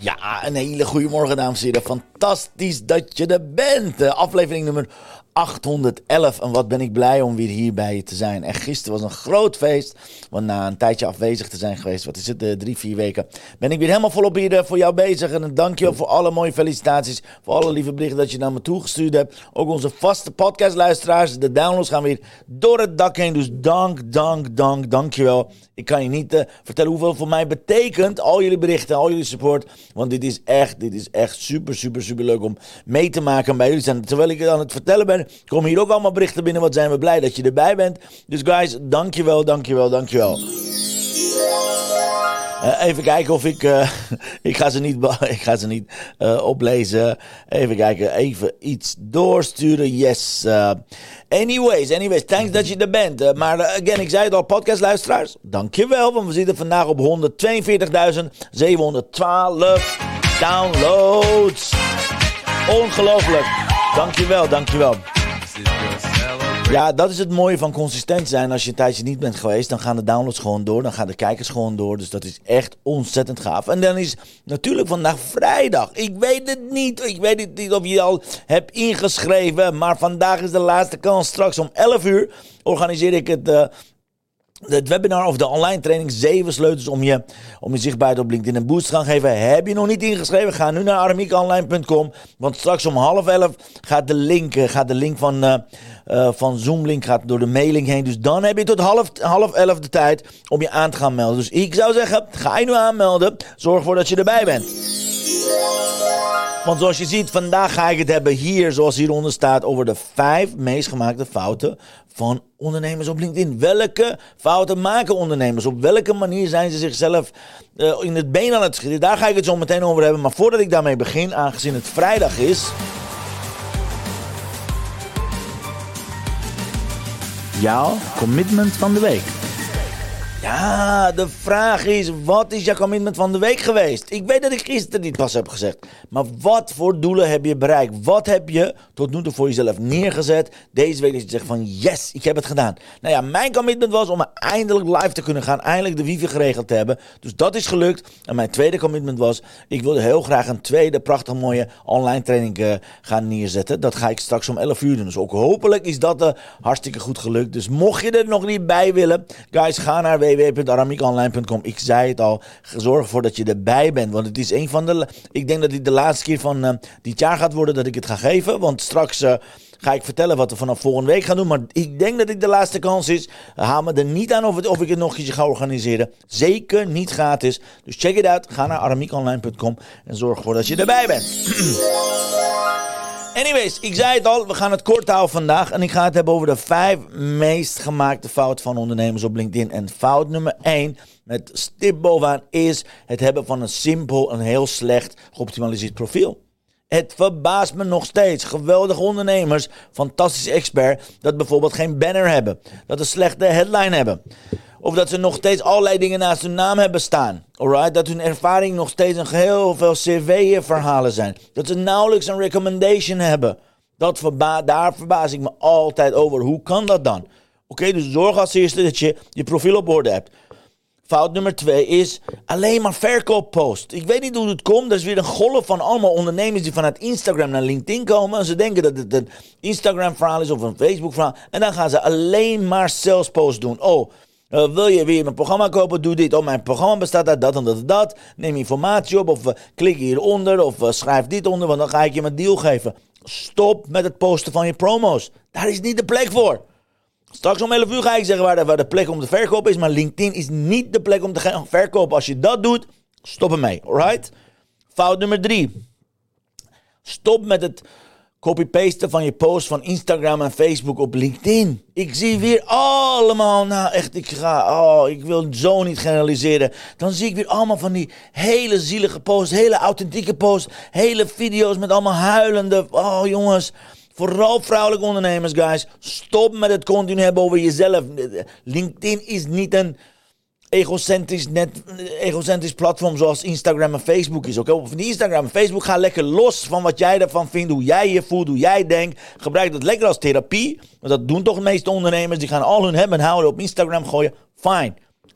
Ja, een hele goede morgen, dames en heren. Fantastisch dat je er bent. Aflevering nummer 811. En wat ben ik blij om weer hier bij je te zijn. En gisteren was een groot feest. Want na een tijdje afwezig te zijn geweest, 3-4 weken, ben ik weer helemaal volop hier voor jou bezig. En dankjewel voor alle mooie felicitaties. Voor alle lieve berichten dat je naar me toegestuurd hebt. Ook onze vaste podcastluisteraars. De downloads gaan weer door het dak heen. Dus dankjewel. Ik kan je niet vertellen hoeveel voor mij betekent. Al jullie berichten, al jullie support. Want dit is echt super leuk om mee te maken bij jullie. En terwijl ik aan het vertellen ben, komen hier ook allemaal berichten binnen. Wat zijn we blij dat je erbij bent. Dus guys, dankjewel. Even kijken of ik... Ik ga ze niet oplezen. Even kijken. Even iets doorsturen. Yes. Anyways. Thanks dat je er bent. Maar again, ik zei het al. Podcastluisteraars, dankjewel. Want we zitten vandaag op 142.712 downloads. Ongelooflijk. Dankjewel. Ja, dat is het mooie van consistent zijn. Als je een tijdje niet bent geweest, dan gaan de downloads gewoon door. Dan gaan de kijkers gewoon door. Dus dat is echt ontzettend gaaf. En dan is natuurlijk vandaag vrijdag. Ik weet het niet of je al hebt ingeschreven. Maar vandaag is de laatste kans. Straks om 11 uur organiseer ik het webinar of de online training 7 sleutels om je zichtbaarheid op LinkedIn een boost te gaan geven. Heb je nog niet ingeschreven? Ga nu naar AramikOnline.com. Want straks om 11:30 gaat de link van Zoom-link gaat door de mailing heen. Dus dan heb je tot half elf de tijd om je aan te gaan melden. Dus ik zou zeggen, ga je nu aanmelden. Zorg ervoor dat je erbij bent. Want zoals je ziet, vandaag ga ik het hebben hier, zoals hieronder staat, over de 5 meest gemaakte fouten van ondernemers op LinkedIn. Welke fouten maken ondernemers? Op welke manier zijn ze zichzelf in het been aan het schieten? Daar ga ik het zo meteen over hebben. Maar voordat ik daarmee begin, aangezien het vrijdag is... jouw commitment van de week. Ja, de vraag is, wat is jouw commitment van de week geweest? Ik weet dat ik gisteren dit pas heb gezegd. Maar wat voor doelen heb je bereikt? Wat heb je tot nu toe voor jezelf neergezet? Deze week is je zegt van, yes, ik heb het gedaan. Nou ja, mijn commitment was om eindelijk live te kunnen gaan. Eindelijk de wifi geregeld te hebben. Dus dat is gelukt. En mijn tweede commitment was, ik wilde heel graag een tweede prachtig mooie online training gaan neerzetten. Dat ga ik straks om 11 uur doen. Dus ook hopelijk is dat hartstikke goed gelukt. Dus mocht je er nog niet bij willen, guys, ga naar www.aramiekonline.com. Ik zei het al, zorg ervoor dat je erbij bent, want het is een van de... Ik denk dat dit de laatste keer van dit jaar gaat worden dat ik het ga geven, want straks ga ik vertellen wat we vanaf volgende week gaan doen, maar ik denk dat dit de laatste kans is. Haal me er niet aan of ik het nog eens ga organiseren. Zeker niet gratis. Dus check it out. Ga naar aramiekonline.com en zorg ervoor dat je erbij bent. Anyways, ik zei het al, we gaan het kort houden vandaag. En ik ga het hebben over de 5 meest gemaakte fouten van ondernemers op LinkedIn. En fout nummer 1, met stip bovenaan, is het hebben van een heel slecht geoptimaliseerd profiel. Het verbaast me nog steeds. Geweldige ondernemers, fantastische expert, dat bijvoorbeeld geen banner hebben. Dat een slechte headline hebben. Of dat ze nog steeds allerlei dingen naast hun naam hebben staan. Alright? Dat hun ervaring nog steeds een heel veel cv-verhalen zijn. Dat ze nauwelijks een recommendation hebben. Daar verbaas ik me altijd over. Hoe kan dat dan? Oké, dus zorg als eerste dat je je profiel op orde hebt. Fout nummer 2 is alleen maar verkooppost. Ik weet niet hoe het komt. Er is weer een golf van allemaal ondernemers die vanuit Instagram naar LinkedIn komen. En ze denken dat het een Instagram verhaal is of een Facebook verhaal. En dan gaan ze alleen maar salespost doen. Oh, wil je weer mijn programma kopen? Doe dit. Oh, mijn programma bestaat uit dat en dat en dat. Neem informatie op of klik hieronder of schrijf dit onder, want dan ga ik je mijn deal geven. Stop met het posten van je promo's. Daar is niet de plek voor. Straks om 11 uur ga ik zeggen waar de plek om te verkopen is, maar LinkedIn is niet de plek om te gaan verkopen. Als je dat doet, stop ermee, alright? Fout nummer 3. Stop met het Copy-pasten van je post van Instagram en Facebook op LinkedIn. Ik zie weer allemaal, nou echt, ik wil zo niet generaliseren. Dan zie ik weer allemaal van die hele zielige posts, hele authentieke posts, hele video's met allemaal huilende, oh jongens. Vooral vrouwelijke ondernemers, guys. Stop met het continu hebben over jezelf. LinkedIn is niet een egocentrisch platform zoals Instagram en Facebook is. Okay? Of Instagram en Facebook gaan lekker los van wat jij ervan vindt, hoe jij je voelt, hoe jij denkt. Gebruik dat lekker als therapie. Want dat doen toch de meeste ondernemers. Die gaan al hun hebben en houden op Instagram gooien. Fine.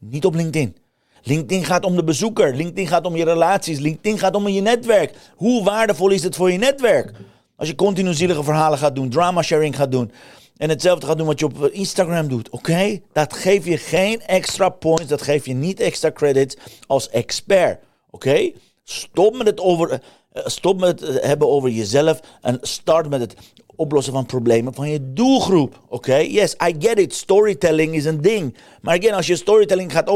Niet op LinkedIn. LinkedIn gaat om de bezoeker. LinkedIn gaat om je relaties. LinkedIn gaat om je netwerk. Hoe waardevol is het voor je netwerk? Als je continu zielige verhalen gaat doen, drama sharing gaat doen en hetzelfde gaat doen wat je op Instagram doet, oké? Dat geeft je geen extra points, dat geeft je niet extra credits als expert, oké? Stop met het hebben over jezelf en start met het oplossen van problemen van je doelgroep, oké? Yes, I get it, storytelling is een ding. Maar again, als je storytelling gaat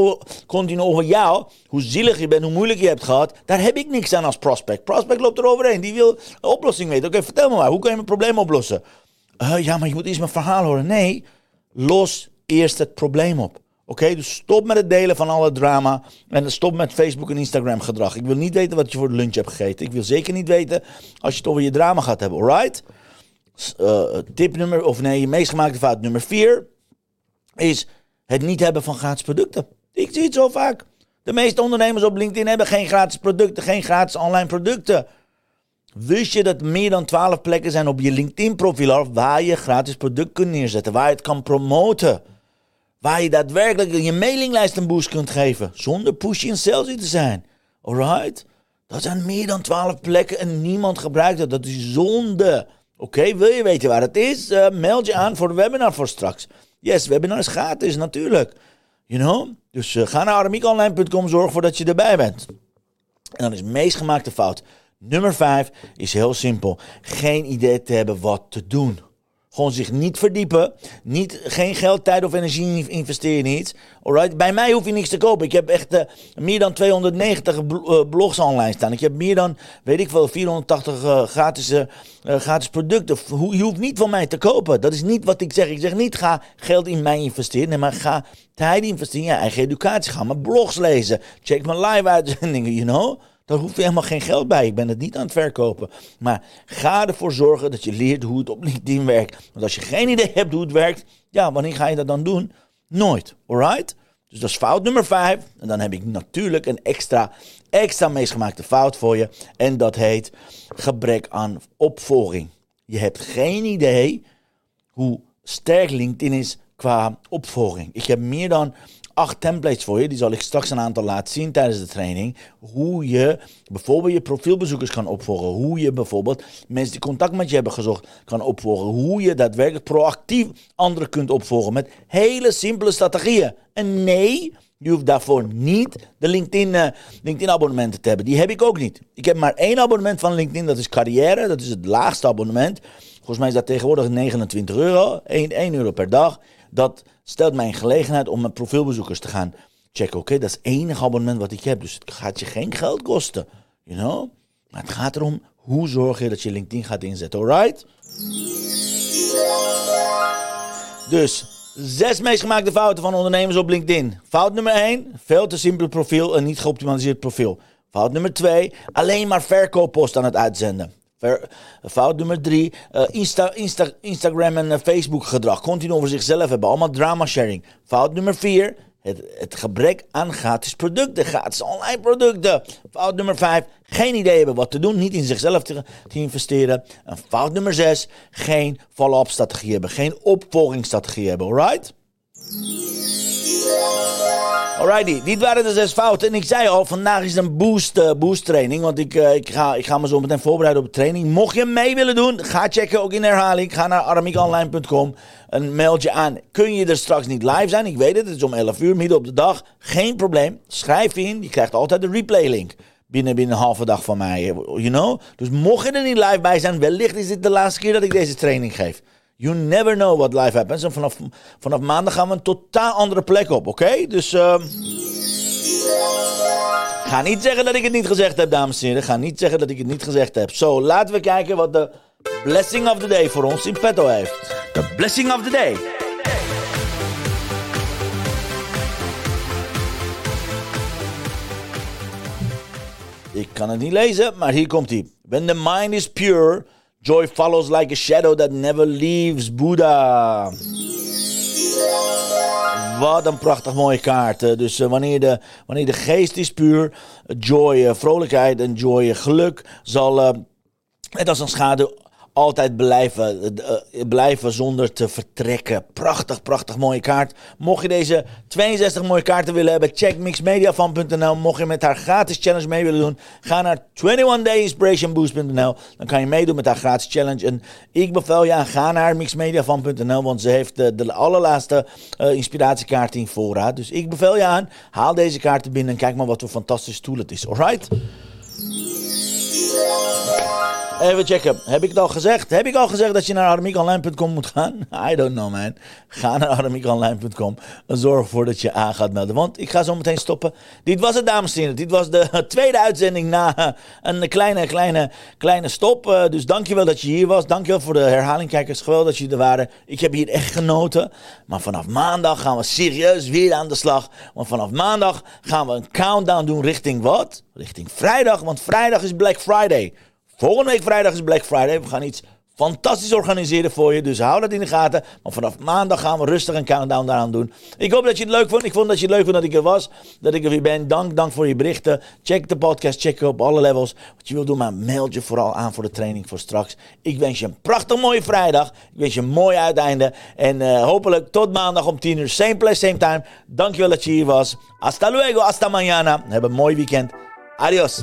continu over jou, hoe zielig je bent, hoe moeilijk je hebt gehad, daar heb ik niks aan als prospect. Prospect loopt er overheen, die wil een oplossing weten. Oké, vertel me maar, hoe kan je mijn probleem oplossen? Ja, maar je moet eerst mijn verhaal horen. Nee, los eerst het probleem op. Oké, dus stop met het delen van alle drama en stop met Facebook en Instagram gedrag. Ik wil niet weten wat je voor de lunch hebt gegeten. Ik wil zeker niet weten als je het over je drama gaat hebben, alright? Je meest gemaakte fout nummer 4 is het niet hebben van gratis producten. Ik zie het zo vaak. De meeste ondernemers op LinkedIn hebben geen gratis producten, geen gratis online producten. Wist je dat meer dan 12 plekken zijn op je LinkedIn profiel waar je gratis product kunt neerzetten, waar je het kan promoten, waar je daadwerkelijk je mailinglijst een boost kunt geven, zonder pushy en salesy te zijn, alright? Dat zijn meer dan 12 plekken en niemand gebruikt dat, dat is zonde. Oké, wil je weten waar het is? Meld je aan voor de webinar voor straks. Yes, webinar is gratis, natuurlijk. You know? Dus ga naar AramikOnline.com, zorg ervoor dat je erbij bent. En dan is meest gemaakte fout. Nummer 5 is heel simpel. Geen idee te hebben wat te doen. Gewoon zich niet verdiepen. Geen geld, tijd of energie investeren in iets. Alright? Bij mij hoef je niks te kopen. Ik heb echt meer dan 290 blogs online staan. Ik heb meer dan, 480 gratis producten. Je hoeft niet van mij te kopen. Dat is niet wat ik zeg. Ik zeg niet ga geld in mij investeren. Nee, maar ga tijd investeren in je eigen educatie. Ga mijn blogs lezen. Check mijn live uitzendingen, you know? Daar hoef je helemaal geen geld bij. Ik ben het niet aan het verkopen. Maar ga ervoor zorgen dat je leert hoe het op LinkedIn werkt. Want als je geen idee hebt hoe het werkt, ja, wanneer ga je dat dan doen? Nooit, alright? Dus dat is fout nummer 5. En dan heb ik natuurlijk een extra meest gemaakte fout voor je. En dat heet gebrek aan opvolging. Je hebt geen idee hoe sterk LinkedIn is qua opvolging. Ik heb meer dan 8 templates voor je, die zal ik straks een aantal laten zien tijdens de training. Hoe je bijvoorbeeld je profielbezoekers kan opvolgen. Hoe je bijvoorbeeld mensen die contact met je hebben gezocht kan opvolgen. Hoe je daadwerkelijk proactief anderen kunt opvolgen met hele simpele strategieën. En nee, je hoeft daarvoor niet de LinkedIn abonnementen te hebben. Die heb ik ook niet. Ik heb maar 1 abonnement van LinkedIn, dat is carrière. Dat is het laagste abonnement. Volgens mij is dat tegenwoordig €29, 1 euro per dag. Dat stelt mij in gelegenheid om mijn profielbezoekers te gaan checken. Oké, dat is het enige abonnement wat ik heb. Dus het gaat je geen geld kosten. You know? Maar het gaat erom hoe zorg je dat je LinkedIn gaat inzetten. Alright? Dus 6 meest gemaakte fouten van ondernemers op LinkedIn. Fout nummer 1. Veel te simpel profiel en niet geoptimaliseerd profiel. Fout nummer 2. Alleen maar verkooppost aan het uitzenden. Fout nummer 3, Instagram en Facebook gedrag. Continu over zichzelf hebben, allemaal drama sharing. Fout nummer 4, het gebrek aan gratis producten, gratis online producten. Fout nummer 5, geen idee hebben wat te doen, niet in zichzelf te investeren. En fout nummer 6, geen follow-up strategie hebben, geen opvolgingsstrategie hebben, alright? Alrighty, dit waren de 6 fouten. En ik zei al, vandaag is een boost training. Want ik ga me zo meteen voorbereiden op de training. Mocht je mee willen doen, ga checken, ook in herhaling. Ga naar aramiekonline.com en meld je aan. Kun je er straks niet live zijn? Ik weet het is om 11 uur, midden op de dag. Geen probleem, schrijf je in. Je krijgt altijd de replay link. Binnen een halve dag van mij, you know. Dus mocht je er niet live bij zijn, wellicht is dit de laatste keer dat ik deze training geef. You never know what life happens. En vanaf maandag gaan we een totaal andere plek op, oké? Dus ga niet zeggen dat ik het niet gezegd heb, dames en heren. Ga niet zeggen dat ik het niet gezegd heb. Zo, laten we kijken wat de Blessing of the Day voor ons in petto heeft. De Blessing of the Day. Ik kan het niet lezen, maar hier komt hij. When the mind is pure, joy follows like a shadow that never leaves. Boeddha. Wat een prachtig mooie kaart. Dus wanneer de geest is puur, joy, vrolijkheid en joy, geluk, zal net als een schaduw altijd blijven zonder te vertrekken. Prachtig, prachtig mooie kaart. Mocht je deze 62 mooie kaarten willen hebben, check mixmediafan.nl. Mocht je met haar gratis challenge mee willen doen, ga naar 21dayinspirationboost.nl. Dan kan je meedoen met haar gratis challenge. En ik bevel je aan, ga naar mixmediafan.nl, want ze heeft de allerlaatste inspiratiekaart in voorraad. Dus ik bevel je aan, haal deze kaarten binnen en kijk maar wat voor fantastisch tool het is. Alright? Even checken. Heb ik het al gezegd? Heb ik al gezegd dat je naar AramikOnline.com moet gaan? I don't know, man. Ga naar AramikOnline.com en zorg ervoor dat je aan gaat melden. Want ik ga zo meteen stoppen. Dit was het, dames en heren. Dit was de tweede uitzending na een kleine stop. Dus dankjewel dat je hier was. Dankjewel voor de herhalingkijkers. Geweldig dat jullie er waren. Ik heb hier echt genoten. Maar vanaf maandag gaan we serieus weer aan de slag. Want vanaf maandag gaan we een countdown doen richting wat? Richting vrijdag. Want vrijdag is Black Friday. Volgende week vrijdag is Black Friday. We gaan iets fantastisch organiseren voor je. Dus hou dat in de gaten. Maar vanaf maandag gaan we rustig een countdown daaraan doen. Ik hoop dat je het leuk vond. Ik vond dat je het leuk vond dat ik er was. Dat ik er weer ben. Dank voor je berichten. Check de podcast. Check op alle levels. Wat je wilt doen, maar meld je vooral aan voor de training voor straks. Ik wens je een prachtig mooie vrijdag. Ik wens je een mooi uiteinde. En hopelijk tot maandag om 10 uur. Same place, same time. Dankjewel dat je hier was. Hasta luego, hasta mañana. Heb een mooi weekend. Adios.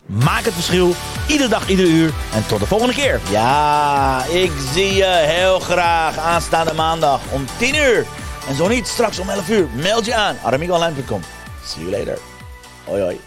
Maak het verschil, iedere dag, iedere uur en tot de volgende keer. Ja, ik zie je heel graag aanstaande maandag om 10 uur. En zo niet, straks om 11 uur. Meld je aan, AramikOnline.com. See you later. Hoi hoi.